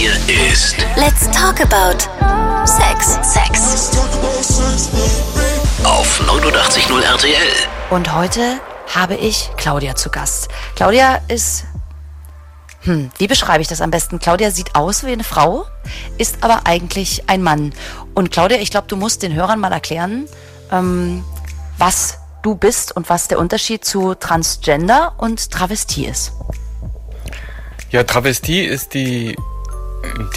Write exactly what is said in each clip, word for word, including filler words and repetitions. hier ist Let's Talk About Sex. Sex. Auf neunundachtzig Komma null R T L. Und heute habe ich Claudia zu Gast. Claudia ist... Hm, wie beschreibe ich das am besten? Claudia sieht aus wie eine Frau, ist aber eigentlich ein Mann. Und Claudia, ich glaube, du musst den Hörern mal erklären, ähm, was du bist und was der Unterschied zu Transgender und Travestie ist. Ja, Travestie ist die,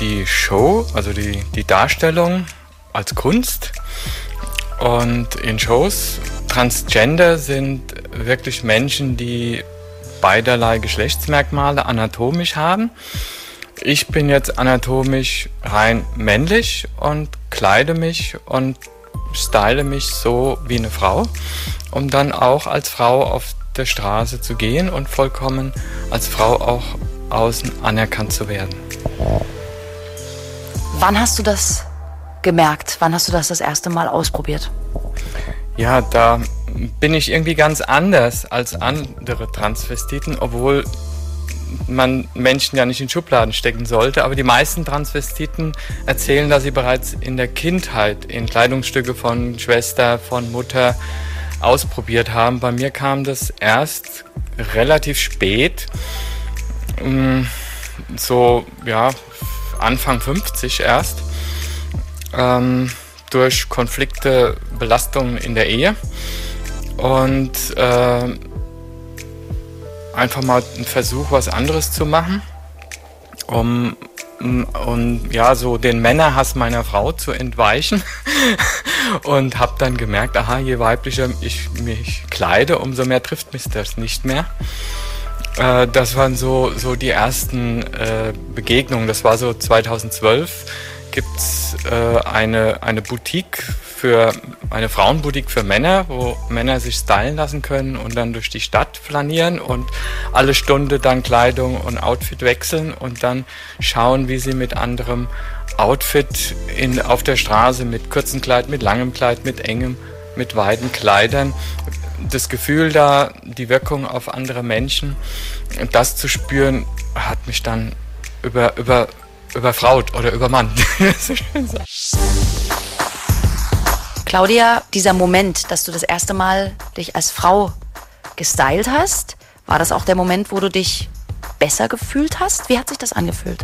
die Show, also die, die Darstellung als Kunst. Und in Shows, Transgender sind wirklich Menschen, die beiderlei Geschlechtsmerkmale anatomisch haben. Ich bin jetzt anatomisch rein männlich und kleide mich und style mich so wie eine Frau, um dann auch als Frau auf der Straße zu gehen und vollkommen als Frau auch außen anerkannt zu werden. Wann hast du das gemerkt? Wann hast du das das erste Mal ausprobiert? Ja, da bin ich irgendwie ganz anders als andere Transvestiten, obwohl man Menschen ja nicht in Schubladen stecken sollte. Aber die meisten Transvestiten erzählen, dass sie bereits in der Kindheit in Kleidungsstücke von Schwester, von Mutter ausprobiert haben. Bei mir kam das erst relativ spät, so ja Anfang fünfzig erst, ähm, durch Konflikte, Belastungen in der Ehe. Und äh, einfach mal einen Versuch, was anderes zu machen, um, um, um ja, so den Männerhass meiner Frau zu entweichen. Und habe dann gemerkt, aha, je weiblicher ich mich kleide, umso mehr trifft mich das nicht mehr. Äh, das waren so, so die ersten äh, Begegnungen. Das war so zweitausendzwölf. Gibt es äh, eine, eine Boutique, für eine Frauenboutique für Männer, wo Männer sich stylen lassen können und dann durch die Stadt flanieren und alle Stunde dann Kleidung und Outfit wechseln und dann schauen, wie sie mit anderem Outfit in, auf der Straße, mit kurzem Kleid, mit langem Kleid, mit engem, mit weiten Kleidern, das Gefühl da, die Wirkung auf andere Menschen, das zu spüren, hat mich dann über... über über Frau oder über Mann. Claudia, dieser Moment, dass du das erste Mal dich als Frau gestylt hast, war das auch der Moment, wo du dich besser gefühlt hast? Wie hat sich das angefühlt?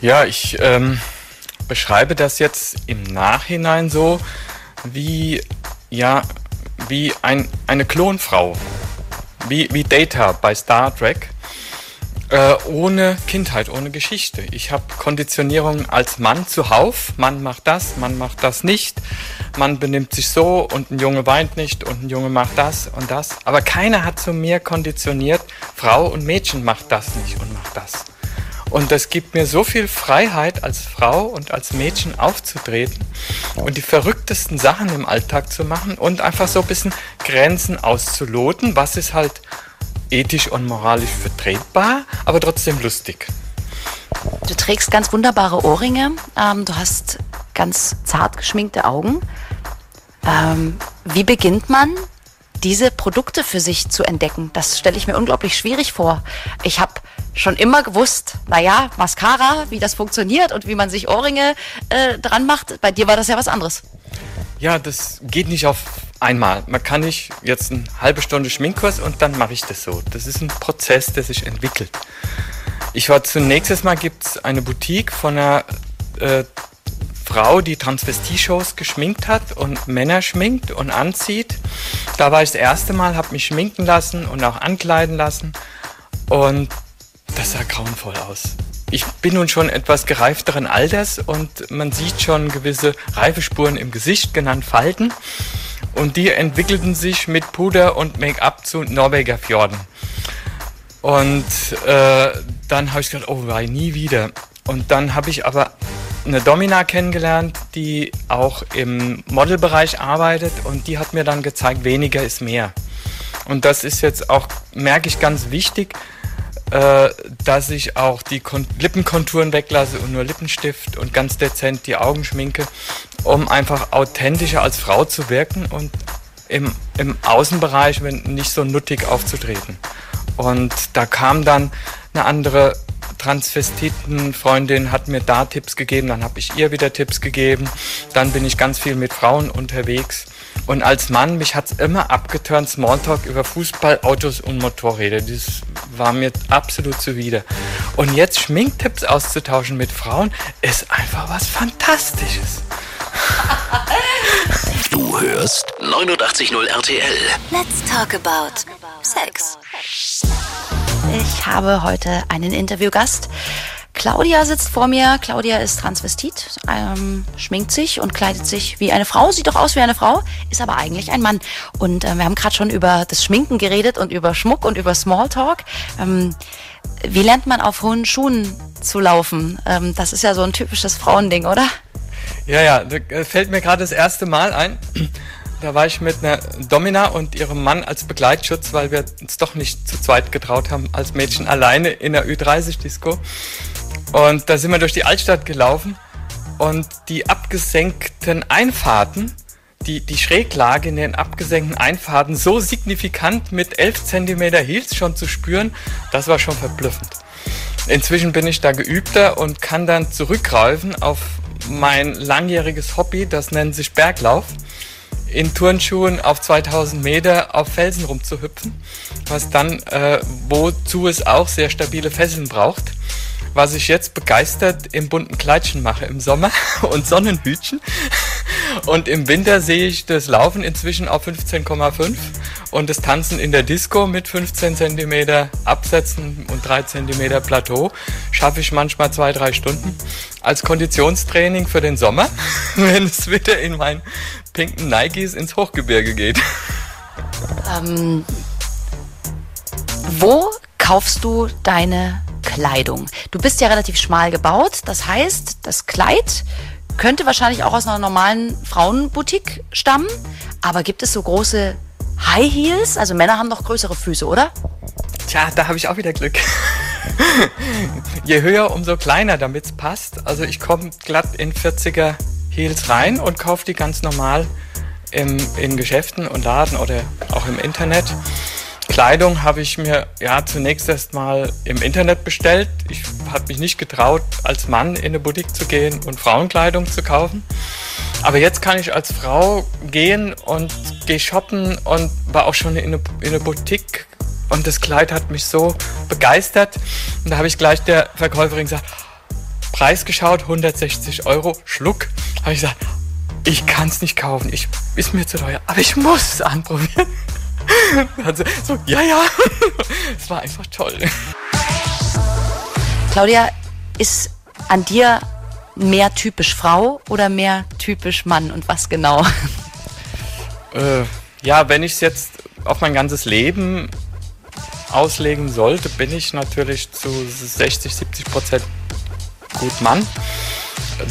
Ja, ich ähm, beschreibe das jetzt im Nachhinein so wie, ja, wie ein, eine Klonfrau, wie, wie Data bei Star Trek. Äh, ohne Kindheit, ohne Geschichte. Ich habe Konditionierungen als Mann zuhauf. Man macht das, man macht das nicht. Man benimmt sich so und ein Junge weint nicht und ein Junge macht das und das. Aber keiner hat zu mir konditioniert, Frau und Mädchen macht das nicht und macht das. Und das gibt mir so viel Freiheit, als Frau und als Mädchen aufzutreten und die verrücktesten Sachen im Alltag zu machen und einfach so ein bisschen Grenzen auszuloten, was ist halt ethisch und moralisch vertretbar, aber trotzdem lustig. Du trägst ganz wunderbare Ohrringe, ähm, du hast ganz zart geschminkte Augen. Ähm, wie beginnt man, diese Produkte für sich zu entdecken? Das stelle ich mir unglaublich schwierig vor. Ich habe schon immer gewusst, naja, Mascara, wie das funktioniert und wie man sich Ohrringe äh, dran macht. Bei dir war das ja was anderes. Ja, das geht nicht auf einmal. Man kann nicht jetzt eine halbe Stunde Schminkkurs und dann mache ich das so. Das ist ein Prozess, der sich entwickelt. Ich war zunächst mal, gibt es eine Boutique von einer äh, Frau, die Transvestie-Shows geschminkt hat und Männer schminkt und anzieht. Da war ich das erste Mal, habe mich schminken lassen und auch ankleiden lassen. Und das sah grauenvoll aus. Ich bin nun schon etwas gereifteren Alters und man sieht schon gewisse Reifespuren im Gesicht, genannt Falten. Und die entwickelten sich mit Puder und Make-up zu Norweger Fjorden. Und äh, dann habe ich gedacht, oh, war nie wieder. Und dann habe ich aber eine Domina kennengelernt, die auch im Modelbereich arbeitet und die hat mir dann gezeigt, weniger ist mehr. Und das ist jetzt auch, merke ich, ganz wichtig, dass ich auch die Lippenkonturen weglasse und nur Lippenstift und ganz dezent die Augen schminke, um einfach authentischer als Frau zu wirken und im, im Außenbereich nicht so nuttig aufzutreten. Und da kam dann eine andere Transvestiten-Freundin hat mir da Tipps gegeben, dann habe ich ihr wieder Tipps gegeben. Dann bin ich ganz viel mit Frauen unterwegs. Und als Mann, mich hat's immer abgeturnt, Smalltalk über Fußball, Autos und Motorräder. Das war mir absolut zuwider. Und jetzt Schminktipps auszutauschen mit Frauen ist einfach was Fantastisches. Du hörst neunundachtzig Komma null R T L. Let's talk about Sex. Ich habe heute einen Interviewgast. Claudia sitzt vor mir. Claudia ist Transvestit, ähm, schminkt sich und kleidet sich wie eine Frau. Sieht doch aus wie eine Frau, ist aber eigentlich ein Mann. Und äh, wir haben gerade schon über das Schminken geredet und über Schmuck und über Smalltalk. Ähm, wie lernt man auf hohen Schuhen zu laufen? Ähm, das ist ja so ein typisches Frauending, oder? Ja, ja, das fällt mir gerade das erste Mal ein. Da war ich mit einer Domina und ihrem Mann als Begleitschutz, weil wir uns doch nicht zu zweit getraut haben, als Mädchen alleine in der Ü dreißig Disco. Und da sind wir durch die Altstadt gelaufen und die abgesenkten Einfahrten, die, die Schräglage in den abgesenkten Einfahrten so signifikant mit elf Zentimeter Heels schon zu spüren, das war schon verblüffend. Inzwischen bin ich da geübter und kann dann zurückgreifen auf mein langjähriges Hobby, das nennt sich Berglauf. In Turnschuhen auf zweitausend Meter auf Felsen rumzuhüpfen, was dann, äh, wozu es auch sehr stabile Fesseln braucht, was ich jetzt begeistert im bunten Kleidchen mache im Sommer und Sonnenhütchen. Und im Winter sehe ich das Laufen inzwischen auf fünfzehn Komma fünf und das Tanzen in der Disco mit fünfzehn Zentimeter Absätzen und drei Zentimeter Plateau schaffe ich manchmal zwei, drei Stunden als Konditionstraining für den Sommer, wenn es wieder in meinen pinken Nikes ins Hochgebirge geht. Ähm, wo kaufst du deine Kleidung? Du bist ja relativ schmal gebaut, das heißt, das Kleid könnte wahrscheinlich auch aus einer normalen Frauenboutique stammen, aber gibt es so große High Heels? Also Männer haben doch größere Füße, oder? Tja, da habe ich auch wieder Glück. Je höher, umso kleiner, damit es passt. Also ich komme glatt in vierziger Heels rein und kaufe die ganz normal im, in Geschäften und Laden oder auch im Internet. Kleidung habe ich mir ja zunächst erstmal im Internet bestellt. Ich habe mich nicht getraut, als Mann in eine Boutique zu gehen und Frauenkleidung zu kaufen. Aber jetzt kann ich als Frau gehen und gehe shoppen und war auch schon in eine, in eine Boutique. Und das Kleid hat mich so begeistert. Und da habe ich gleich der Verkäuferin gesagt, Preis geschaut, hundertsechzig Euro, Schluck. Habe ich gesagt, ich kann es nicht kaufen, ich, ist mir zu teuer, aber ich muss es anprobieren. Also, so, ja, ja. Es war einfach toll. Claudia, ist an dir mehr typisch Frau oder mehr typisch Mann und was genau? Äh, ja, wenn ich es jetzt auf mein ganzes Leben auslegen sollte, bin ich natürlich zu sechzig, siebzig Prozent gut Mann.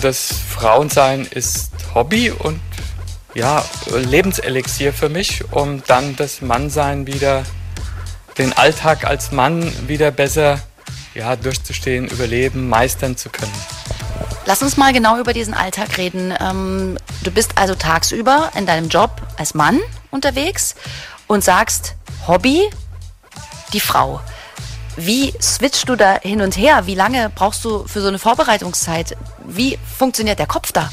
Das Frauensein ist Hobby und ja, Lebenselixier für mich, um dann das Mannsein wieder, den Alltag als Mann wieder besser ja, durchzustehen, überleben, meistern zu können. Lass uns mal genau über diesen Alltag reden. Ähm, du bist also tagsüber in deinem Job als Mann unterwegs und sagst, Hobby, die Frau. Wie switchst du da hin und her? Wie lange brauchst du für so eine Vorbereitungszeit? Wie funktioniert der Kopf da?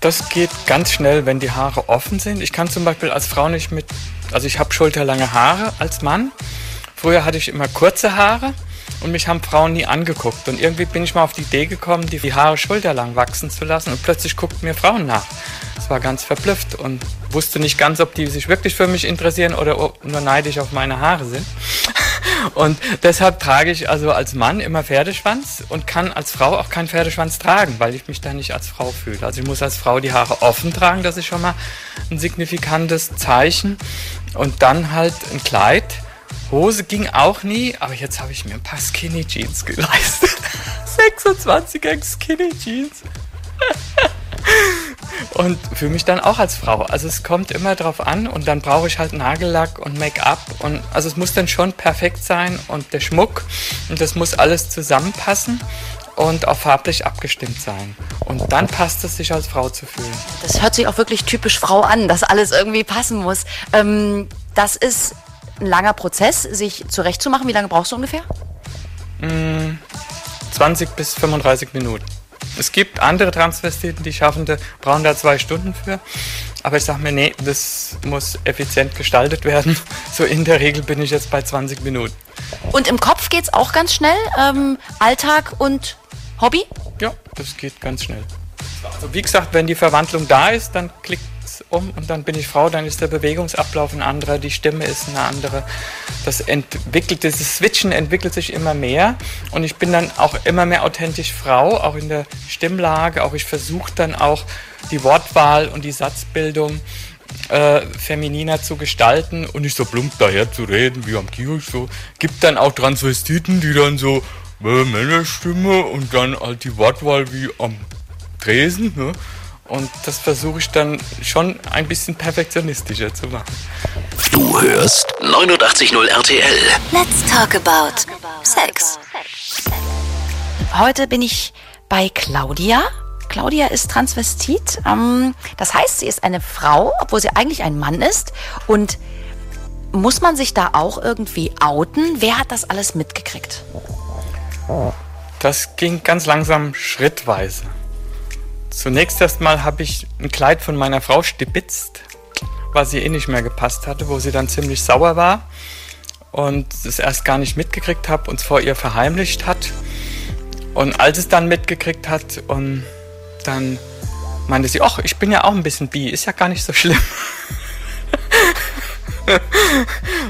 Das geht ganz schnell, wenn die Haare offen sind. Ich kann zum Beispiel als Frau nicht mit, also ich habe schulterlange Haare als Mann. Früher hatte ich immer kurze Haare und mich haben Frauen nie angeguckt. Und irgendwie bin ich mal auf die Idee gekommen, die Haare schulterlang wachsen zu lassen und plötzlich guckten mir Frauen nach. Das war ganz verblüfft und wusste nicht ganz, ob die sich wirklich für mich interessieren oder nur neidisch auf meine Haare sind. Und deshalb trage ich also als Mann immer Pferdeschwanz und kann als Frau auch keinen Pferdeschwanz tragen, weil ich mich da nicht als Frau fühle. Also ich muss als Frau die Haare offen tragen, das ist schon mal ein signifikantes Zeichen. Und dann halt ein Kleid. Hose ging auch nie, aber jetzt habe ich mir ein paar Skinny Jeans geleistet. sechsundzwanziger Skinny Jeans. Und fühle mich dann auch als Frau. Also es kommt immer drauf an und dann brauche ich halt Nagellack und Make-up und also es muss dann schon perfekt sein und der Schmuck und das muss alles zusammenpassen und auch farblich abgestimmt sein. Und dann passt es, sich als Frau zu fühlen. Das hört sich auch wirklich typisch Frau an, dass alles irgendwie passen muss. Ähm, das ist ein langer Prozess, sich zurechtzumachen. Wie lange brauchst du ungefähr? zwanzig bis fünfunddreißig Minuten. Es gibt andere Transvestiten, die Schaffende brauchen da zwei Stunden für. Aber ich sage mir, nee, das muss effizient gestaltet werden. So in der Regel bin ich jetzt bei zwanzig Minuten. Und im Kopf geht es auch ganz schnell? Ähm, Alltag und Hobby? Ja, das geht ganz schnell. Also wie gesagt, wenn die Verwandlung da ist, dann klickt es um und dann bin ich Frau, dann ist der Bewegungsablauf ein anderer, die Stimme ist eine andere. Das entwickelt, dieses Switchen entwickelt sich immer mehr und ich bin dann auch immer mehr authentisch Frau, auch in der Stimmlage, auch ich versuche dann auch die Wortwahl und die Satzbildung äh, femininer zu gestalten und nicht so plump daher zu reden wie am Kiosk. So. Gibt dann auch Transvestiten, die dann so äh, Männerstimme und dann halt die Wortwahl wie am Tresen, ne? Und das versuche ich dann schon ein bisschen perfektionistischer zu machen. Du hörst neunundachtzig Komma null R T L. Let's talk about Sex. Heute bin ich bei Claudia. Claudia ist Transvestit. Das heißt, sie ist eine Frau, obwohl sie eigentlich ein Mann ist. Und muss man sich da auch irgendwie outen? Wer hat das alles mitgekriegt? Das ging ganz langsam schrittweise. Zunächst erstmal habe ich ein Kleid von meiner Frau stibitzt, was ihr eh nicht mehr gepasst hatte, wo sie dann ziemlich sauer war und es erst gar nicht mitgekriegt habe und es vor ihr verheimlicht hat. Und als es dann mitgekriegt hat und dann meinte sie, ach, ich bin ja auch ein bisschen bi, ist ja gar nicht so schlimm.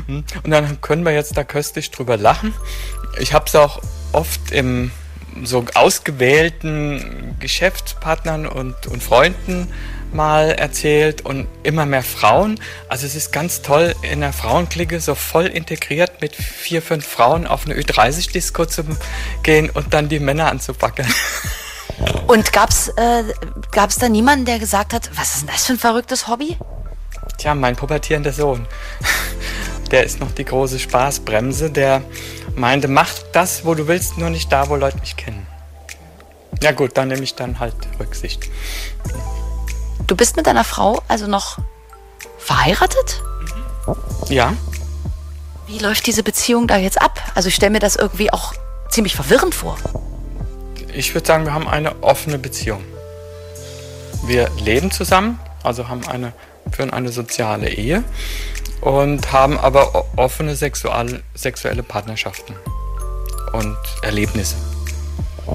Und dann können wir jetzt da köstlich drüber lachen. Ich habe es auch oft im so ausgewählten Geschäftspartnern und, und Freunden mal erzählt und immer mehr Frauen. Also es ist ganz toll, in der Frauenklicke so voll integriert mit vier, fünf Frauen auf eine Ü dreißig Disco zu gehen und dann die Männer anzupacken. Und gab's, äh, gab's da niemanden, der gesagt hat, was ist denn das für ein verrücktes Hobby? Tja, mein pubertierender Sohn. Der ist noch die große Spaßbremse, der meinte, mach das, wo du willst, nur nicht da, wo Leute mich kennen. Ja gut, dann nehme ich dann halt Rücksicht. Du bist mit deiner Frau also noch verheiratet? Ja. Wie läuft diese Beziehung da jetzt ab? Also ich stelle mir das irgendwie auch ziemlich verwirrend vor. Ich würde sagen, wir haben eine offene Beziehung. Wir leben zusammen, also haben eine, führen eine soziale Ehe. Und haben aber offene sexual, sexuelle Partnerschaften und Erlebnisse.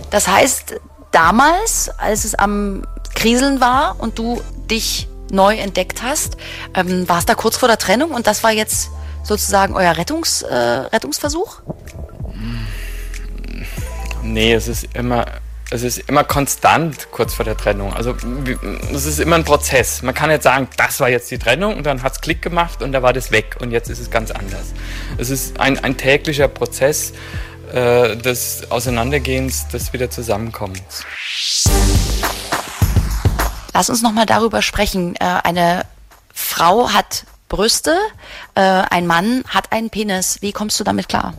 Das heißt, damals, als es am Kriseln war und du dich neu entdeckt hast, ähm, war es da kurz vor der Trennung und das war jetzt sozusagen euer Rettungs, äh, Rettungsversuch? Nee, es ist immer... Es ist immer konstant kurz vor der Trennung. Also es ist immer ein Prozess. Man kann jetzt sagen, das war jetzt die Trennung und dann hat es Klick gemacht und da war das weg und jetzt ist es ganz anders. Es ist ein, ein täglicher Prozess äh, des Auseinandergehens, des wieder Zusammenkommens. Lass uns nochmal darüber sprechen. Eine Frau hat Brüste, ein Mann hat einen Penis. Wie kommst du damit klar?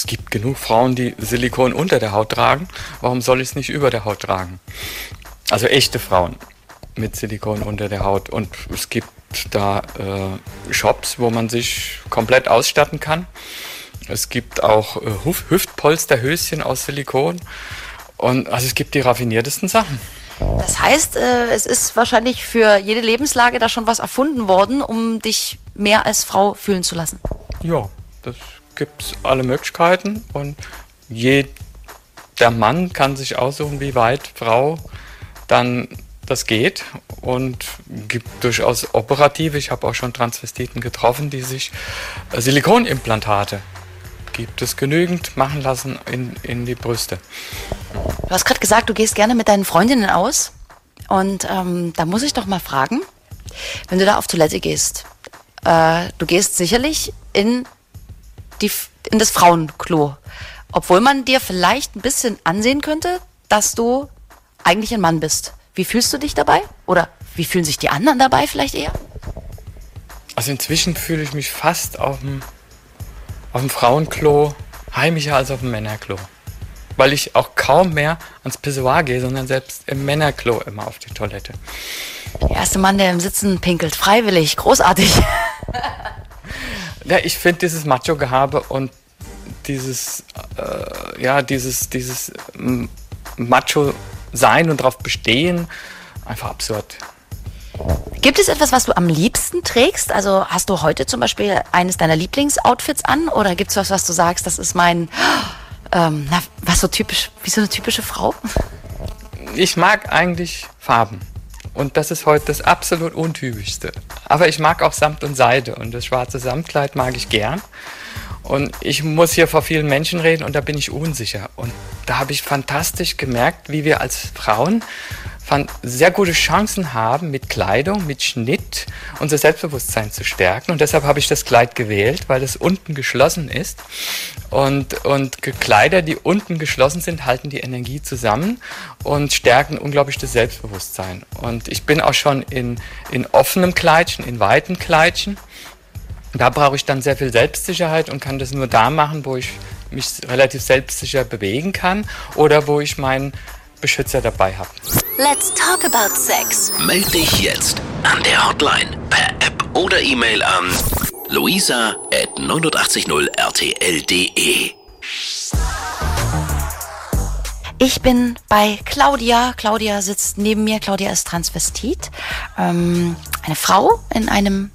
Es gibt genug Frauen, die Silikon unter der Haut tragen. Warum soll ich es nicht über der Haut tragen? Also echte Frauen mit Silikon unter der Haut. Und es gibt da äh, Shops, wo man sich komplett ausstatten kann. Es gibt auch äh, Hüftpolsterhöschen aus Silikon. Und also es gibt die raffiniertesten Sachen. Das heißt, äh, es ist wahrscheinlich für jede Lebenslage da schon was erfunden worden, um dich mehr als Frau fühlen zu lassen. Ja, das gibt es alle Möglichkeiten und jeder Mann kann sich aussuchen, wie weit Frau dann das geht und gibt durchaus operative, ich habe auch schon Transvestiten getroffen, die sich Silikonimplantate, gibt es genügend, machen lassen in, in die Brüste. Du hast gerade gesagt, du gehst gerne mit deinen Freundinnen aus und ähm, da muss ich doch mal fragen, wenn du da auf Toilette gehst, äh, du gehst sicherlich in Die, in das Frauenklo. Obwohl man dir vielleicht ein bisschen ansehen könnte, dass du eigentlich ein Mann bist. Wie fühlst du dich dabei? Oder wie fühlen sich die anderen dabei vielleicht eher? Also inzwischen fühle ich mich fast auf dem, auf dem Frauenklo heimischer als auf dem Männerklo. Weil ich auch kaum mehr ans Pissoir gehe, sondern selbst im Männerklo immer auf die Toilette. Der erste Mann, der im Sitzen pinkelt, freiwillig, großartig. Ja, ich finde dieses Macho-Gehabe und dieses, äh, ja, dieses, dieses Macho sein und drauf bestehen, einfach absurd. Gibt es etwas, was du am liebsten trägst? Also hast du heute zum Beispiel eines deiner Lieblingsoutfits an? Oder gibt es was, was du sagst, das ist mein, ähm, na, was so typisch, wie so eine typische Frau? Ich mag eigentlich Farben. Und das ist heute das absolut untypischste. Aber ich mag auch Samt und Seide. Und das schwarze Samtkleid mag ich gern. Und ich muss hier vor vielen Menschen reden und da bin ich unsicher. Und da habe ich fantastisch gemerkt, wie wir als Frauen sehr gute Chancen haben, mit Kleidung, mit Schnitt unser Selbstbewusstsein zu stärken. Und deshalb habe ich das Kleid gewählt, weil es unten geschlossen ist. Und, und Kleider, die unten geschlossen sind, halten die Energie zusammen und stärken unglaublich das Selbstbewusstsein. Und ich bin auch schon in, in offenem Kleidchen, in weiten Kleidchen. Da brauche ich dann sehr viel Selbstsicherheit und kann das nur da machen, wo ich mich relativ selbstsicher bewegen kann oder wo ich meinen Beschützer dabei habe. Let's talk about sex. Meld dich jetzt an der Hotline per App oder E-Mail an luisa at neunundachtzig null r t l punkt d e. Ich bin bei Claudia. Claudia sitzt neben mir. Claudia ist Transvestit. Ähm, eine Frau in einem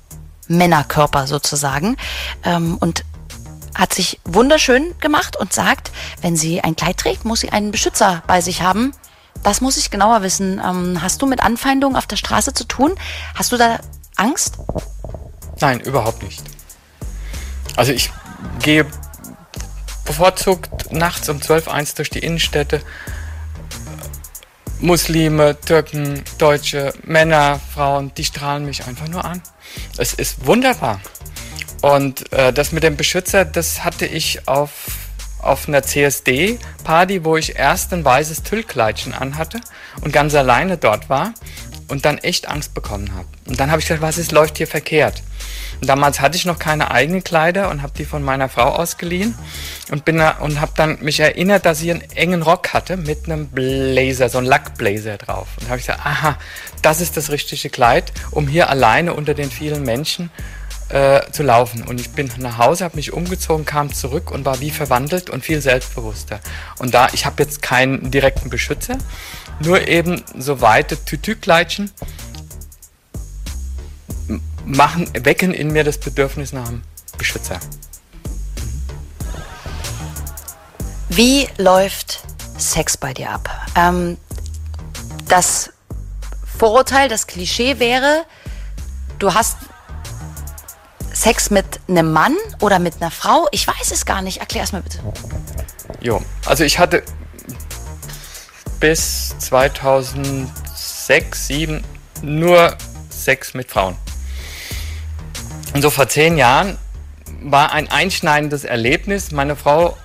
Männerkörper sozusagen. Ähm, und hat sich wunderschön gemacht und sagt, wenn sie ein Kleid trägt, muss sie einen Beschützer bei sich haben. Das muss ich genauer wissen. Ähm, hast du mit Anfeindungen auf der Straße zu tun? Hast du da Angst? Nein, überhaupt nicht. Also ich gehe bevorzugt nachts um zwölf Uhr eins durch die Innenstädte. Muslime, Türken, Deutsche, Männer, Frauen, die strahlen mich einfach nur an. Es ist wunderbar. Und äh, das mit dem Beschützer, das hatte ich auf, auf einer C S D-Party, wo ich erst ein weißes Tüllkleidchen anhatte und ganz alleine dort war und dann echt Angst bekommen habe. Und dann habe ich gedacht, was ist, läuft hier verkehrt? Und damals hatte ich noch keine eigenen Kleider und habe die von meiner Frau ausgeliehen und bin da, und habe dann mich erinnert, dass sie einen engen Rock hatte mit einem Blazer, so einem Lackblazer drauf. Und habe ich gesagt, aha, das ist das richtige Kleid, um hier alleine unter den vielen Menschen Äh, zu laufen. Und ich bin nach Hause, habe mich umgezogen, kam zurück und war wie verwandelt und viel selbstbewusster. Und da, ich habe jetzt keinen direkten Beschützer, nur eben so weite Tütü-Kleidchen machen, wecken in mir das Bedürfnis nach einem Beschützer. Wie läuft Sex bei dir ab? Ähm, das Vorurteil, das Klischee wäre, du hast Sex mit einem Mann oder mit einer Frau? Ich weiß es gar nicht. Erklär es mal bitte. Jo, also ich hatte bis zweitausendsechs, zweitausendsieben nur Sex mit Frauen. Und so vor zehn Jahren war ein einschneidendes Erlebnis. Meine Frau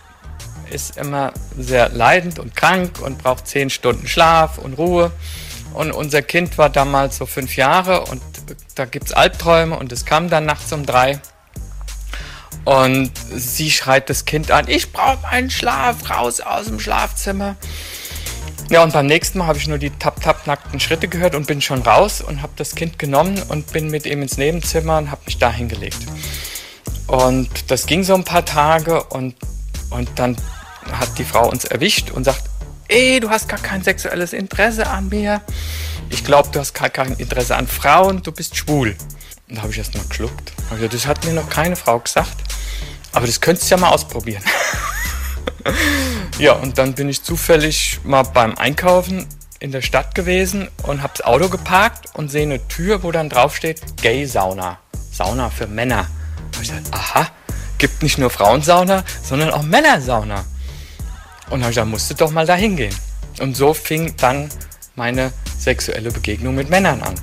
ist immer sehr leidend und krank und braucht zehn Stunden Schlaf und Ruhe. Und unser Kind war damals so fünf Jahre und da gibt es Albträume und es kam dann nachts um drei und sie schreit das Kind an, ich brauche meinen Schlaf, raus aus dem Schlafzimmer. Ja, und beim nächsten Mal habe ich nur die tap-tap-nackten Schritte gehört und bin schon raus und habe das Kind genommen und bin mit ihm ins Nebenzimmer und habe mich da hingelegt. Und das ging so ein paar Tage und, und dann hat die Frau uns erwischt und sagt, ey, du hast gar kein sexuelles Interesse an mir. Ich glaube, du hast gar kein Interesse an Frauen, du bist schwul. Und da habe ich erst mal geschluckt. Gesagt, das hat mir noch keine Frau gesagt, aber das könntest du ja mal ausprobieren. Ja, und dann bin ich zufällig mal beim Einkaufen in der Stadt gewesen und habe das Auto geparkt und sehe eine Tür, wo dann draufsteht, Gay-Sauna, Sauna für Männer. Da habe ich gesagt, aha, gibt nicht nur Frauensauna, sondern auch Männersauna. Und da habe ich gesagt, musst du doch mal da hingehen. Und so fing dann meine sexuelle Begegnung mit Männern an.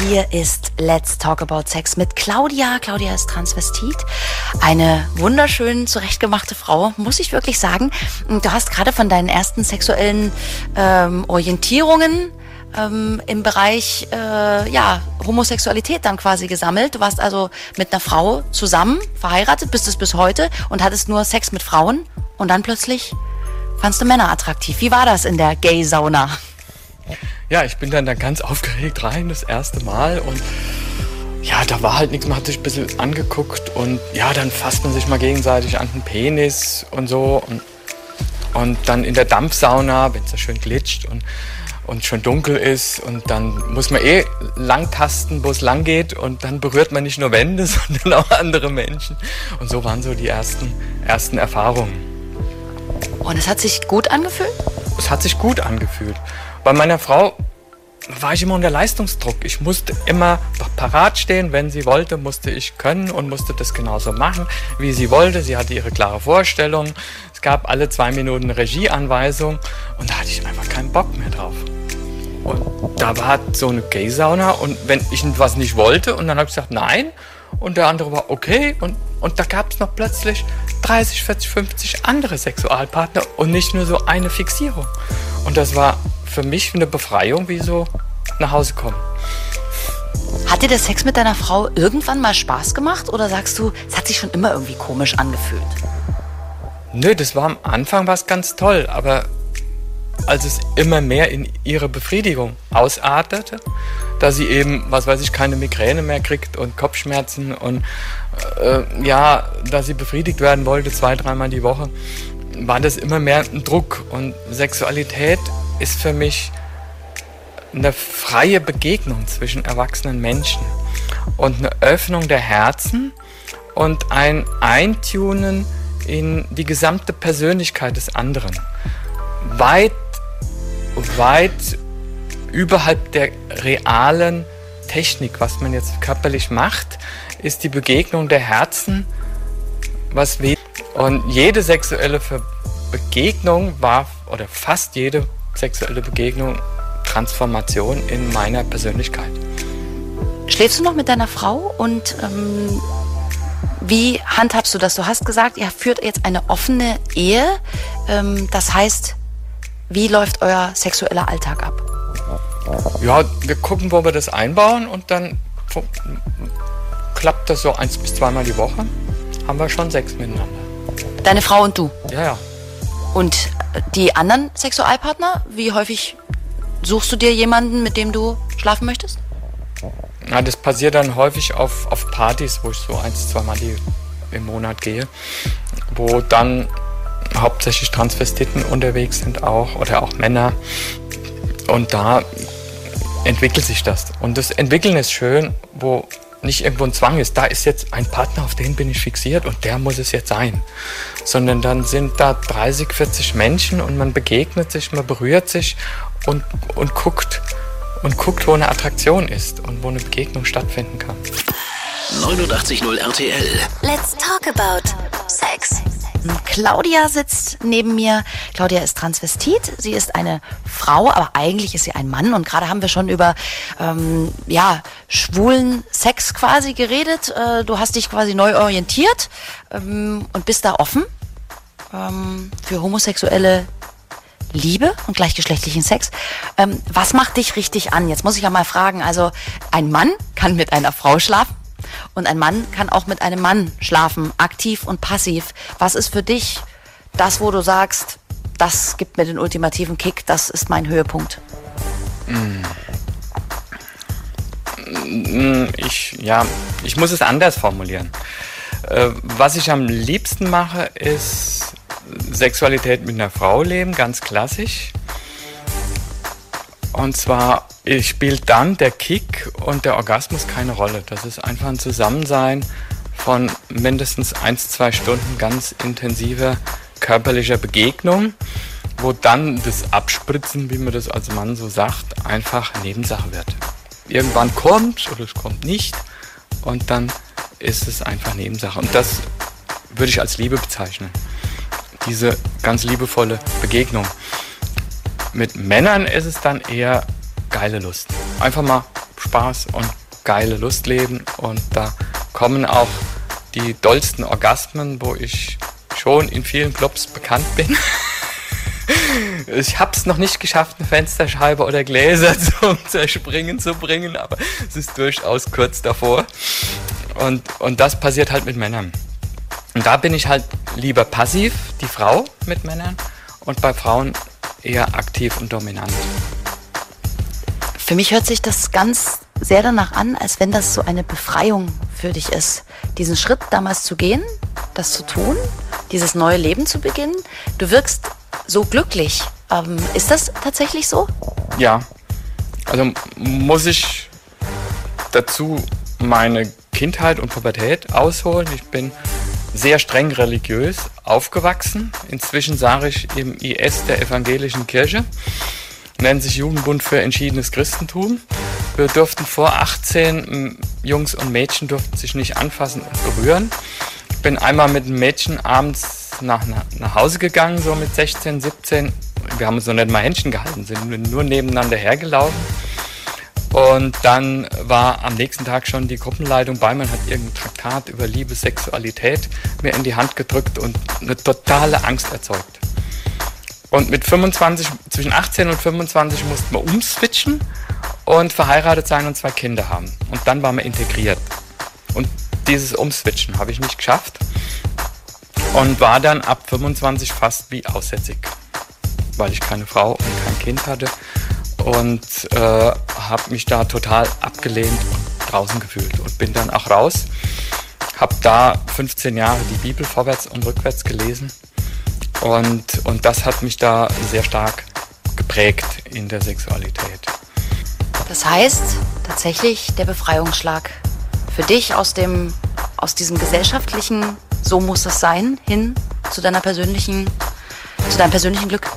Hier ist Let's Talk About Sex mit Claudia. Claudia ist Transvestit. Eine wunderschön zurechtgemachte Frau, muss ich wirklich sagen. Du hast gerade von deinen ersten sexuellen ähm, Orientierungen ähm, im Bereich äh, ja, Homosexualität dann quasi gesammelt. Du warst also mit einer Frau zusammen, verheiratet, bist es bis heute und hattest nur Sex mit Frauen und dann plötzlich fandst du Männer attraktiv? Wie war das in der Gay-Sauna? Ja, ich bin dann da ganz aufgeregt rein, das erste Mal. Und Ja, da war halt nichts, man hat sich ein bisschen angeguckt und ja, dann fasst man sich mal gegenseitig an den Penis und so. Und, und dann in der Dampfsauna, wenn es da schön glitscht und, und schon dunkel ist und dann muss man eh langtasten, wo es lang geht und dann berührt man nicht nur Wände, sondern auch andere Menschen. Und so waren so die ersten, ersten Erfahrungen. Und es hat sich gut angefühlt? Es hat sich gut angefühlt. Bei meiner Frau war ich immer unter Leistungsdruck. Ich musste immer parat stehen, wenn sie wollte, musste ich können und musste das genauso machen, wie sie wollte. Sie hatte ihre klare Vorstellung. Es gab alle zwei Minuten Regieanweisung und da hatte ich einfach keinen Bock mehr drauf. Und da war so eine Gay-Sauna und wenn ich was nicht wollte und dann habe ich gesagt, nein und der andere war okay und, und da gab es noch plötzlich dreißig, vierzig, fünfzig andere Sexualpartner und nicht nur so eine Fixierung. Und das war für mich eine Befreiung, wie so nach Hause kommen. Hat dir der Sex mit deiner Frau irgendwann mal Spaß gemacht oder sagst du, es hat sich schon immer irgendwie komisch angefühlt? Nö, das war am Anfang was ganz toll, aber als es immer mehr in ihre Befriedigung ausartete, da sie eben, was weiß ich, keine Migräne mehr kriegt und Kopfschmerzen und äh, ja, da sie befriedigt werden wollte zwei, dreimal die Woche, war das immer mehr ein Druck und Sexualität ist für mich eine freie Begegnung zwischen erwachsenen Menschen und eine Öffnung der Herzen und ein Eintunen in die gesamte Persönlichkeit des anderen. Weit, weit überhalb der realen Technik, was man jetzt körperlich macht, ist die Begegnung der Herzen, was weht. Und jede sexuelle Begegnung war, oder fast jede sexuelle Begegnung, Transformation in meiner Persönlichkeit. Schläfst du noch mit deiner Frau und ähm, wie handhabst du das? Du hast gesagt, ihr führt jetzt eine offene Ehe. Ähm, das heißt, wie läuft euer sexueller Alltag ab? Ja, wir gucken, wo wir das einbauen und dann klappt das so eins bis zweimal die Woche. Haben wir schon Sex miteinander. Deine Frau und du? Ja, ja. Und die anderen Sexualpartner, wie häufig suchst du dir jemanden, mit dem du schlafen möchtest? Na, das passiert dann häufig auf, auf Partys, wo ich so ein-, zweimal die, im Monat gehe, wo dann hauptsächlich Transvestiten unterwegs sind auch oder auch Männer. Und da entwickelt sich das. Und das Entwickeln ist schön, wo nicht irgendwo ein Zwang ist, da ist jetzt ein Partner, auf den bin ich fixiert und der muss es jetzt sein. Sondern dann sind da dreißig, vierzig Menschen und man begegnet sich, man berührt sich und, und, guckt, und guckt, wo eine Attraktion ist und wo eine Begegnung stattfinden kann. neunundachtzig Komma null R T L. Let's talk about Sex. Claudia sitzt neben mir. Claudia ist Transvestit. Sie ist eine Frau, aber eigentlich ist sie ein Mann. Und gerade haben wir schon über ähm, ja, schwulen Sex quasi geredet. Äh, du hast dich quasi neu orientiert ähm, und bist da offen ähm, für homosexuelle Liebe und gleichgeschlechtlichen Sex. Ähm, was macht dich richtig an? Jetzt muss ich ja mal fragen. Also ein Mann kann mit einer Frau schlafen. Und ein Mann kann auch mit einem Mann schlafen, aktiv und passiv. Was ist für dich das, wo du sagst, das gibt mir den ultimativen Kick, das ist mein Höhepunkt? Ich, ja, ich muss es anders formulieren. Was ich am liebsten mache, ist Sexualität mit einer Frau leben, ganz klassisch. Und zwar spielt dann der Kick und der Orgasmus keine Rolle. Das ist einfach ein Zusammensein von mindestens eins, zwei Stunden ganz intensiver körperlicher Begegnung, wo dann das Abspritzen, wie man das als Mann so sagt, einfach Nebensache wird. Irgendwann kommt oder es kommt nicht und dann ist es einfach Nebensache. Und das würde ich als Liebe bezeichnen, diese ganz liebevolle Begegnung. Mit Männern ist es dann eher geile Lust. Einfach mal Spaß und geile Lust leben. Und da kommen auch die dollsten Orgasmen, wo ich schon in vielen Clubs bekannt bin. Ich hab's noch nicht geschafft, eine Fensterscheibe oder Gläser zum Zerspringen zu bringen, aber es ist durchaus kurz davor. Und, und das passiert halt mit Männern. Und da bin ich halt lieber passiv, die Frau mit Männern. Und bei Frauen eher aktiv und dominant. Für mich hört sich das ganz sehr danach an, als wenn das so eine Befreiung für dich ist, diesen Schritt damals zu gehen, das zu tun, dieses neue Leben zu beginnen. Du wirkst so glücklich. Ähm, ist das tatsächlich so? Ja, also muss ich dazu meine Kindheit und Pubertät ausholen. Ich bin sehr streng religiös aufgewachsen. Inzwischen sage ich im I S der evangelischen Kirche. Nennt sich Jugendbund für entschiedenes Christentum. Wir durften vor achtzehn, Jungs und Mädchen durften sich nicht anfassen und berühren. Ich bin einmal mit einem Mädchen abends nach, nach Hause gegangen, so mit sechzehn, siebzehn. Wir haben uns noch nicht mal Händchen gehalten, sind nur nebeneinander hergelaufen. Und dann war am nächsten Tag schon die Gruppenleitung bei mir und hat irgendein Traktat über Liebe, Sexualität mir in die Hand gedrückt und eine totale Angst erzeugt. Und mit fünfundzwanzig, zwischen achtzehn und fünfundzwanzig mussten wir umswitchen und verheiratet sein und zwei Kinder haben. Und dann waren wir integriert. Und dieses Umswitchen habe ich nicht geschafft und war dann ab fünfundzwanzig fast wie aussätzig, weil ich keine Frau und kein Kind hatte und äh, habe mich da total abgelehnt und draußen gefühlt und bin dann auch raus. Habe da fünfzehn Jahre die Bibel vorwärts und rückwärts gelesen. Und, und das hat mich da sehr stark geprägt in der Sexualität. Das heißt, tatsächlich der Befreiungsschlag für dich aus dem, aus diesem gesellschaftlichen, so muss es sein, hin zu deiner persönlichen, zu deinem persönlichen Glück.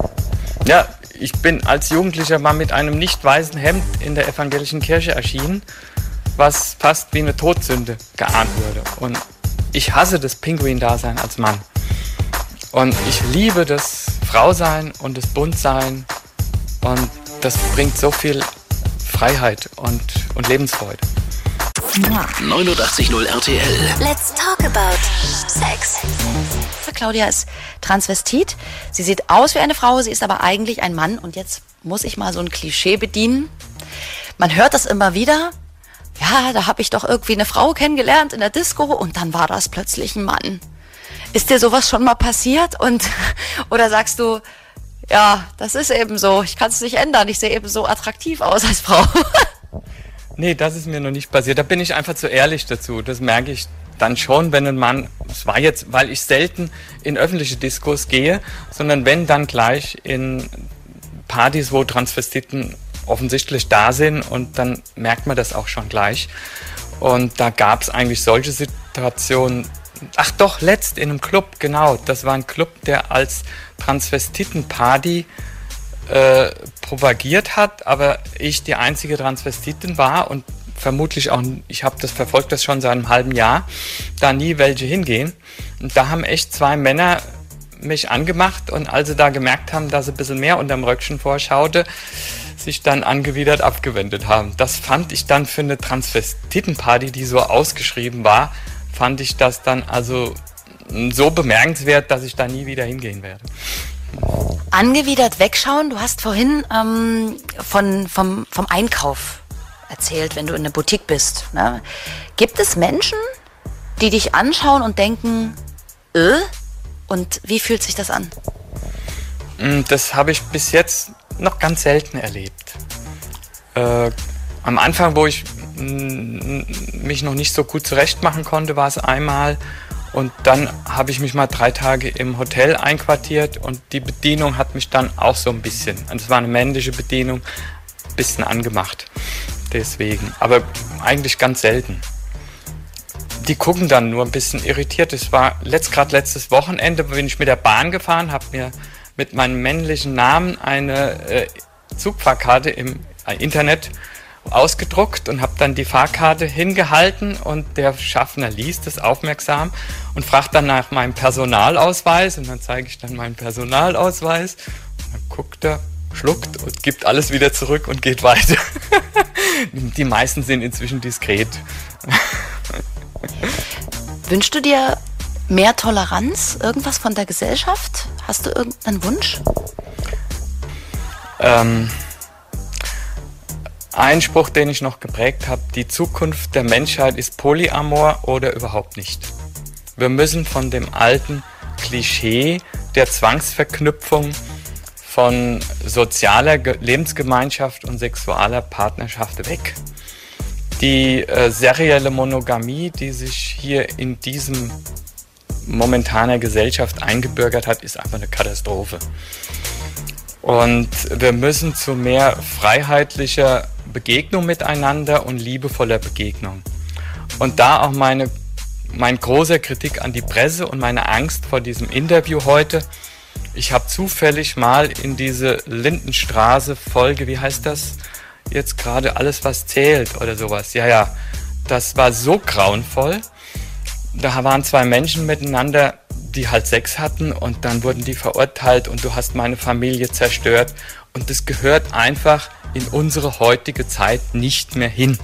Ja, ich bin als Jugendlicher mal mit einem nicht weißen Hemd in der evangelischen Kirche erschienen, was fast wie eine Todsünde geahnt wurde. Und ich hasse das Pinguin-Dasein als Mann. Und ich liebe das Frausein und das Buntsein und das bringt so viel Freiheit und, und Lebensfreude. neunundachtzig Komma null R T L. Let's talk about Sex. Claudia ist Transvestit. Sie sieht aus wie eine Frau, sie ist aber eigentlich ein Mann. Und jetzt muss ich mal so ein Klischee bedienen. Man hört das immer wieder. Ja, da habe ich doch irgendwie eine Frau kennengelernt in der Disco und dann war das plötzlich ein Mann. Ist dir sowas schon mal passiert und oder sagst du, ja, das ist eben so, ich kann es nicht ändern, ich sehe eben so attraktiv aus als Frau? Nee, das ist mir noch nicht passiert, da bin ich einfach zu ehrlich dazu, das merke ich dann schon, wenn ein Mann, es war jetzt, weil ich selten in öffentliche Diskos gehe, sondern wenn dann gleich in Partys, wo Transvestiten offensichtlich da sind und dann merkt man das auch schon gleich und da gab es eigentlich solche Situationen. Ach doch, letzt in einem Club, genau. Das war ein Club, der als Transvestitenparty äh, propagiert hat, aber ich die einzige Transvestitin war und vermutlich auch, ich habe das verfolgt, das schon seit einem halben Jahr, da nie welche hingehen. Und da haben echt zwei Männer mich angemacht und als sie da gemerkt haben, dass sie ein bisschen mehr unterm Röckchen vorschaute, sich dann angewidert abgewendet haben. Das fand ich dann für eine Transvestitenparty, die so ausgeschrieben war, fand ich das dann also so bemerkenswert, dass ich da nie wieder hingehen werde. Angewidert wegschauen, du hast vorhin ähm, von, vom, vom Einkauf erzählt, wenn du in der Boutique bist. Ne? Gibt es Menschen, die dich anschauen und denken, äh? Und wie fühlt sich das an? Das habe ich bis jetzt noch ganz selten erlebt. Äh, am Anfang, wo ich mich noch nicht so gut zurecht machen konnte, war es einmal und dann habe ich mich mal drei Tage im Hotel einquartiert und die Bedienung hat mich dann auch so ein bisschen, und es war eine männliche Bedienung, ein bisschen angemacht, deswegen, aber eigentlich ganz selten. Die gucken dann nur ein bisschen irritiert, es war letzt, gerade letztes Wochenende, bin ich mit der Bahn gefahren, habe mir mit meinem männlichen Namen eine äh, Zugfahrkarte im äh, Internet ausgedruckt und habe dann die Fahrkarte hingehalten und der Schaffner liest das aufmerksam und fragt dann nach meinem Personalausweis und dann zeige ich dann meinen Personalausweis und dann guckt er, schluckt und gibt alles wieder zurück und geht weiter. Die meisten sind inzwischen diskret. Wünschst du dir mehr Toleranz, irgendwas von der Gesellschaft? Hast du irgendeinen Wunsch? Ähm... Ein Spruch, den ich noch geprägt habe, die Zukunft der Menschheit ist Polyamor oder überhaupt nicht. Wir müssen von dem alten Klischee der Zwangsverknüpfung von sozialer Lebensgemeinschaft und sexualer Partnerschaft weg. die äh, serielle Monogamie, die sich hier in diesem momentaner Gesellschaft eingebürgert hat, ist einfach eine Katastrophe. Und wir müssen zu mehr freiheitlicher Begegnung miteinander und liebevoller Begegnung. Und da auch meine, mein großer Kritik an die Presse und meine Angst vor diesem Interview heute. Ich habe zufällig mal in diese Lindenstraße-Folge, wie heißt das jetzt gerade, alles was zählt oder sowas. Ja, ja, das war so grauenvoll. Da waren zwei Menschen miteinander, die halt Sex hatten und dann wurden die verurteilt und du hast meine Familie zerstört. Und das gehört einfach in unsere heutige Zeit nicht mehr hin.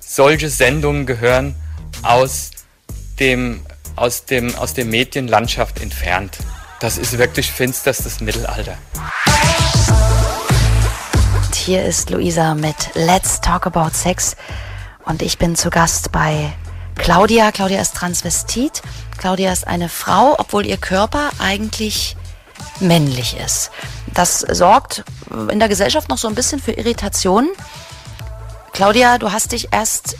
Solche Sendungen gehören aus dem, aus dem, aus der Medienlandschaft entfernt. Das ist wirklich finsterstes Mittelalter. Und hier ist Luisa mit Let's Talk About Sex und ich bin zu Gast bei Claudia. Claudia ist Transvestit. Claudia ist eine Frau, obwohl ihr Körper eigentlich männlich ist. Das sorgt in der Gesellschaft noch so ein bisschen für Irritationen. Claudia, du hast dich erst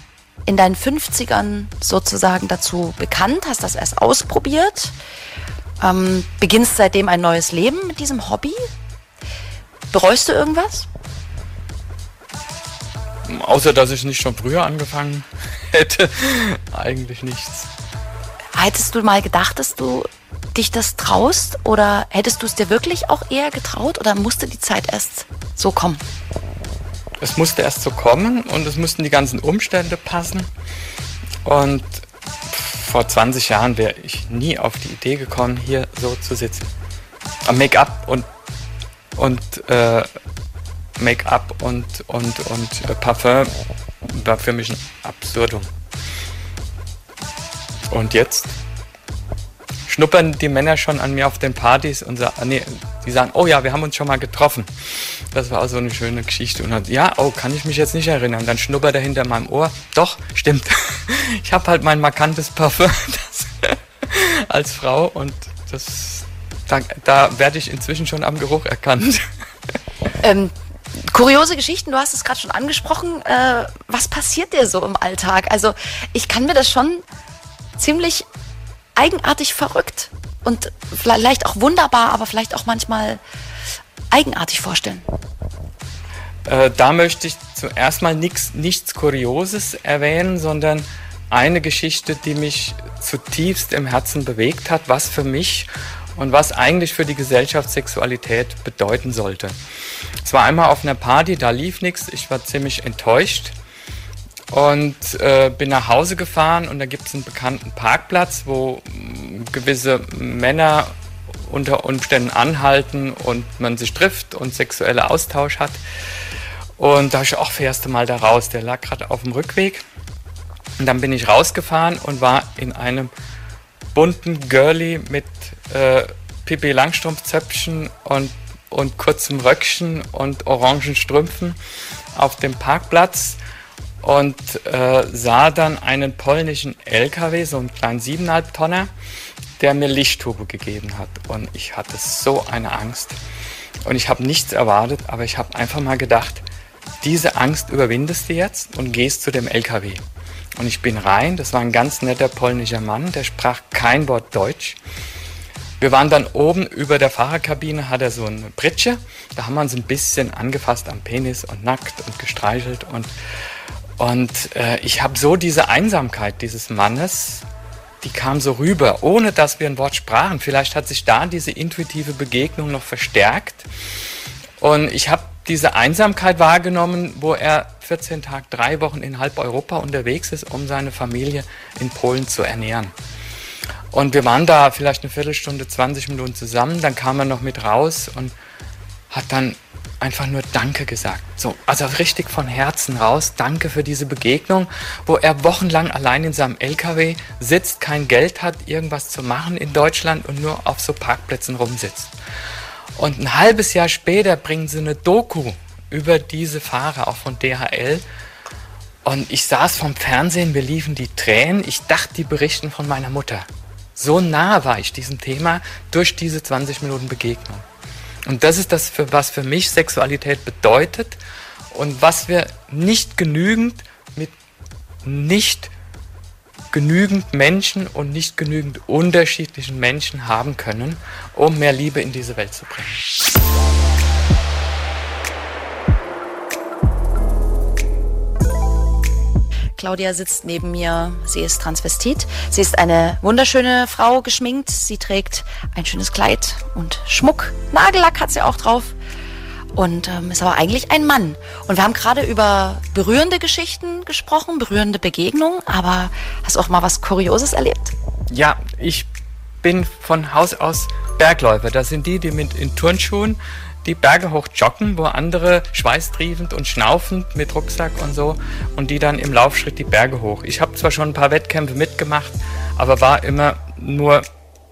in deinen fünfzigern sozusagen dazu bekannt, hast das erst ausprobiert, ähm, beginnst seitdem ein neues Leben mit diesem Hobby. Bereust du irgendwas? Außer, dass ich nicht schon früher angefangen hätte, eigentlich nichts. Hättest du mal gedacht, dass du dich das traust oder hättest du es dir wirklich auch eher getraut oder musste die Zeit erst so kommen? Es musste erst so kommen und es mussten die ganzen Umstände passen. Und vor zwanzig Jahren wäre ich nie auf die Idee gekommen, hier so zu sitzen. Make-up und, und äh, Make-up und, und, und Parfum war für mich ein Absurdum. Und jetzt schnuppern die Männer schon an mir auf den Partys und sagen, nee, die sagen, oh ja, wir haben uns schon mal getroffen. Das war auch so eine schöne Geschichte. Und dann, ja, oh, kann ich mich jetzt nicht erinnern. Dann schnuppert er hinter meinem Ohr. Doch, stimmt. Ich habe halt mein markantes Parfum das, als Frau und das, da, da werde ich inzwischen schon am Geruch erkannt. Ähm, kuriose Geschichten, du hast es gerade schon angesprochen. Äh, was passiert dir so im Alltag? Also ich kann mir das schon ziemlich eigenartig verrückt und vielleicht auch wunderbar, aber vielleicht auch manchmal eigenartig vorstellen. Äh, da möchte ich zuerst mal nix, nichts Kurioses erwähnen, sondern eine Geschichte, die mich zutiefst im Herzen bewegt hat, was für mich und was eigentlich für die Gesellschaft Sexualität bedeuten sollte. Es war einmal auf einer Party, da lief nichts, ich war ziemlich enttäuscht und äh, bin nach Hause gefahren und da gibt es einen bekannten Parkplatz, wo gewisse Männer unter Umständen anhalten und man sich trifft und sexueller Austausch hat. Und da habe ich auch das erste Mal da raus, der lag gerade auf dem Rückweg. Und dann bin ich rausgefahren und war in einem bunten Girlie mit äh, Pippi Langstrumpf-Zöpfchen und, und kurzem Röckchen und orangen Strümpfen auf dem Parkplatz. Und äh, sah dann einen polnischen L K W, so einen kleinen siebeneinhalb Tonner, der mir Lichthupe gegeben hat. Und ich hatte so eine Angst. Und ich habe nichts erwartet, aber ich habe einfach mal gedacht, diese Angst überwindest du jetzt und gehst zu dem L K W. Und ich bin rein, das war ein ganz netter polnischer Mann, der sprach kein Wort Deutsch. Wir waren dann oben über der Fahrerkabine, hat er so eine Pritsche. Da haben wir uns ein bisschen angefasst am Penis und nackt und gestreichelt und... Und äh, ich habe so diese Einsamkeit dieses Mannes, die kam so rüber, ohne dass wir ein Wort sprachen. Vielleicht hat sich da diese intuitive Begegnung noch verstärkt. Und ich habe diese Einsamkeit wahrgenommen, wo er vierzehn Tage, drei Wochen in halb Europa unterwegs ist, um seine Familie in Polen zu ernähren. Und wir waren da vielleicht eine Viertelstunde, zwanzig Minuten zusammen. Dann kam er noch mit raus und hat dann einfach nur Danke gesagt. So, also richtig von Herzen raus. Danke für diese Begegnung, wo er wochenlang allein in seinem L K W sitzt, kein Geld hat, irgendwas zu machen in Deutschland und nur auf so Parkplätzen rumsitzt. Und ein halbes Jahr später bringen sie eine Doku über diese Fahrer, auch von D H L. Und ich saß vom Fernsehen, mir liefen die Tränen. Ich dachte, die berichten von meiner Mutter. So nah war ich diesem Thema durch diese zwanzig Minuten Begegnung. Und das ist das, für was für mich Sexualität bedeutet und was wir nicht genügend mit nicht genügend Menschen und nicht genügend unterschiedlichen Menschen haben können, um mehr Liebe in diese Welt zu bringen. Claudia sitzt neben mir, sie ist Transvestit. Sie ist eine wunderschöne Frau, geschminkt. Sie trägt ein schönes Kleid und Schmuck. Nagellack hat sie auch drauf. Und ähm, ist aber eigentlich ein Mann. Und wir haben gerade über berührende Geschichten gesprochen, berührende Begegnungen. Aber hast du auch mal was Kurioses erlebt? Ja, ich bin von Haus aus Bergläufer. Das sind die, die mit in Turnschuhen die Berge hoch joggen, wo andere schweißtriefend und schnaufend mit Rucksack und so und die dann im Laufschritt die Berge hoch. Ich habe zwar schon ein paar Wettkämpfe mitgemacht, aber war immer nur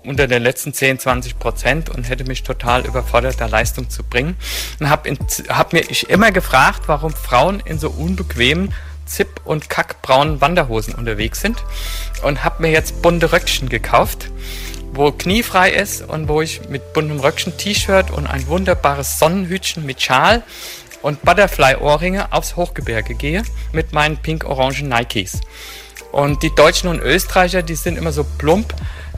unter den letzten zehn, zwanzig Prozent und hätte mich total überfordert, da Leistung zu bringen. Und habe hab mir ich immer gefragt, warum Frauen in so unbequemen Zip- und kackbraunen Wanderhosen unterwegs sind und habe mir jetzt bunte Röckchen gekauft, wo kniefrei ist und wo ich mit buntem Röckchen, T-Shirt und ein wunderbares Sonnenhütchen mit Schal und Butterfly-Ohrringe aufs Hochgebirge gehe mit meinen pink-orangen Nikes. Und die Deutschen und Österreicher, die sind immer so plump,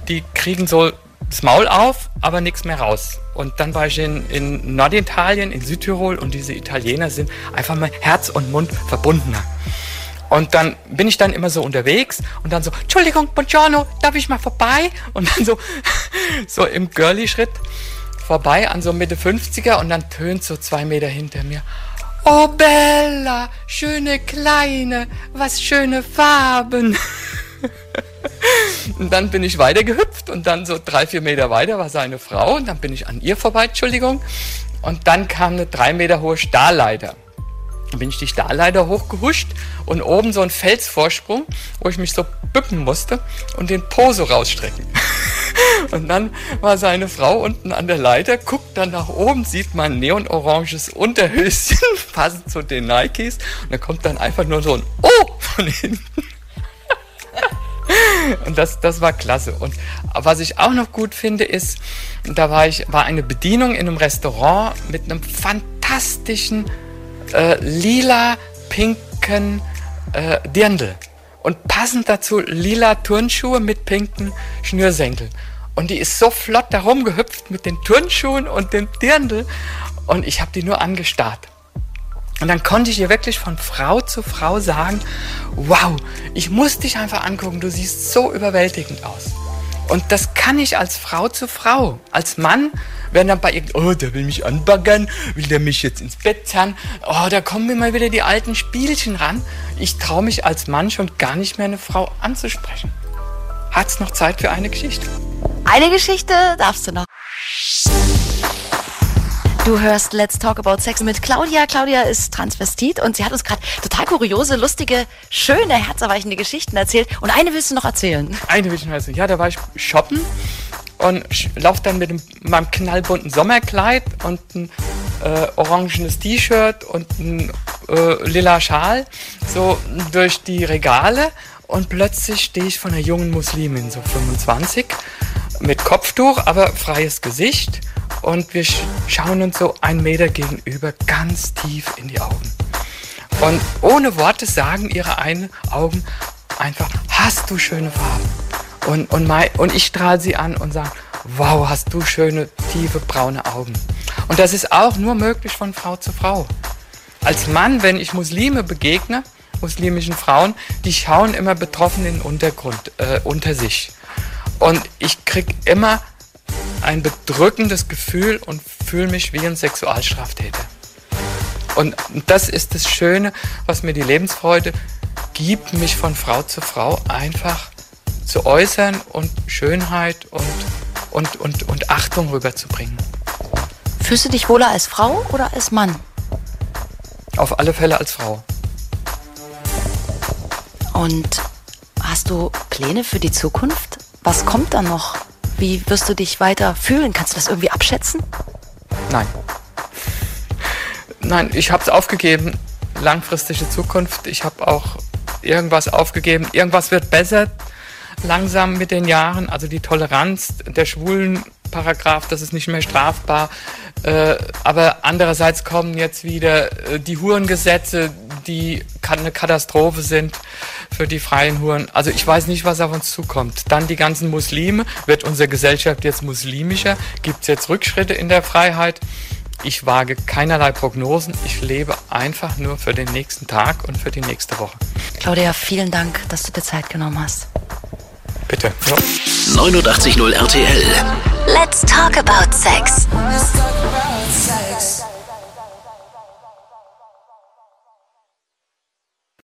die kriegen so das Maul auf, aber nichts mehr raus. Und dann war ich in, in Norditalien, in Südtirol und diese Italiener sind einfach mal Herz und Mund verbundener. Und dann bin ich dann immer so unterwegs und dann so, Entschuldigung, buongiorno, darf ich mal vorbei? Und dann so, so im Girly-Schritt vorbei an so Mitte fünfziger und dann tönt so zwei Meter hinter mir, oh Bella, schöne Kleine, was schöne Farben. Und dann bin ich weiter gehüpft und dann so drei, vier Meter weiter war seine Frau und dann bin ich an ihr vorbei, Entschuldigung. Und dann kam eine drei Meter hohe Stahlleiter. Dann bin ich die Stahlleiter hochgehuscht und oben so ein Felsvorsprung, wo ich mich so bücken musste und den Po so rausstrecken. Und dann war seine Frau unten an der Leiter, guckt dann nach oben, sieht mein neonoranges Unterhöschen, passend zu den Nikes. Und da kommt dann einfach nur so ein Oh von hinten. Und das, das war klasse. Und was ich auch noch gut finde, ist, da war, ich, war eine Bedienung in einem Restaurant mit einem fantastischen Äh, lila-pinken äh, Dirndl und passend dazu lila Turnschuhe mit pinken Schnürsenkel. Und die ist so flott da rumgehüpft mit den Turnschuhen und dem Dirndl und ich habe die nur angestarrt. Und dann konnte ich ihr wirklich von Frau zu Frau sagen, wow, ich muss dich einfach angucken, du siehst so überwältigend aus. Und das kann ich als Frau zu Frau. Als Mann, wenn dann bei irgend, oh, der will mich anbaggern, will der mich jetzt ins Bett zerren, oh, da kommen immer wieder die alten Spielchen ran. Ich traue mich als Mann schon gar nicht mehr, eine Frau anzusprechen. Hat's noch Zeit für eine Geschichte? Eine Geschichte darfst du noch. Du hörst Let's Talk About Sex mit Claudia. Claudia ist Transvestit und sie hat uns gerade total kuriose, lustige, schöne, herzerweichende Geschichten erzählt. Und eine willst du noch erzählen? Eine will ich noch erzählen. Ja, da war ich shoppen und laufe dann mit dem, meinem knallbunten Sommerkleid und ein äh, orangenes T-Shirt und ein äh, lila Schal so durch die Regale. Und plötzlich stehe ich vor einer jungen Muslimin, so fünfundzwanzig, mit Kopftuch, aber freies Gesicht. Und wir schauen uns so einen Meter gegenüber ganz tief in die Augen. Und ohne Worte sagen ihre einen Augen einfach, hast du schöne Farben. Und, und, mein, und ich strahle sie an und sage, wow, hast du schöne, tiefe, braune Augen. Und das ist auch nur möglich von Frau zu Frau. Als Mann, wenn ich Muslime begegne, muslimischen Frauen, die schauen immer betroffen in den Untergrund, äh, unter sich. Und ich kriege immer ein bedrückendes Gefühl und fühle mich wie ein Sexualstraftäter. Und das ist das Schöne, was mir die Lebensfreude gibt, mich von Frau zu Frau einfach zu äußern und Schönheit und, und, und, und Achtung rüberzubringen. Fühlst du dich wohler als Frau oder als Mann? Auf alle Fälle als Frau. Und hast du Pläne für die Zukunft? Was kommt da noch? Wie wirst du dich weiter fühlen? Kannst du das irgendwie abschätzen? Nein. Nein, ich habe es aufgegeben. Langfristige Zukunft. Ich habe auch irgendwas aufgegeben. Irgendwas wird besser langsam mit den Jahren. Also die Toleranz der schwulen Paragraph, das ist nicht mehr strafbar. Äh, aber andererseits kommen jetzt wieder die Hurengesetze, die eine Katastrophe sind für die freien Huren. Also ich weiß nicht, was auf uns zukommt. Dann die ganzen Muslime. Wird unsere Gesellschaft jetzt muslimischer? Gibt es jetzt Rückschritte in der Freiheit? Ich wage keinerlei Prognosen. Ich lebe einfach nur für den nächsten Tag und für die nächste Woche. Claudia, vielen Dank, dass du dir Zeit genommen hast. Bitte. Ja. neunundachtzig Komma null R T L. Let's talk about sex.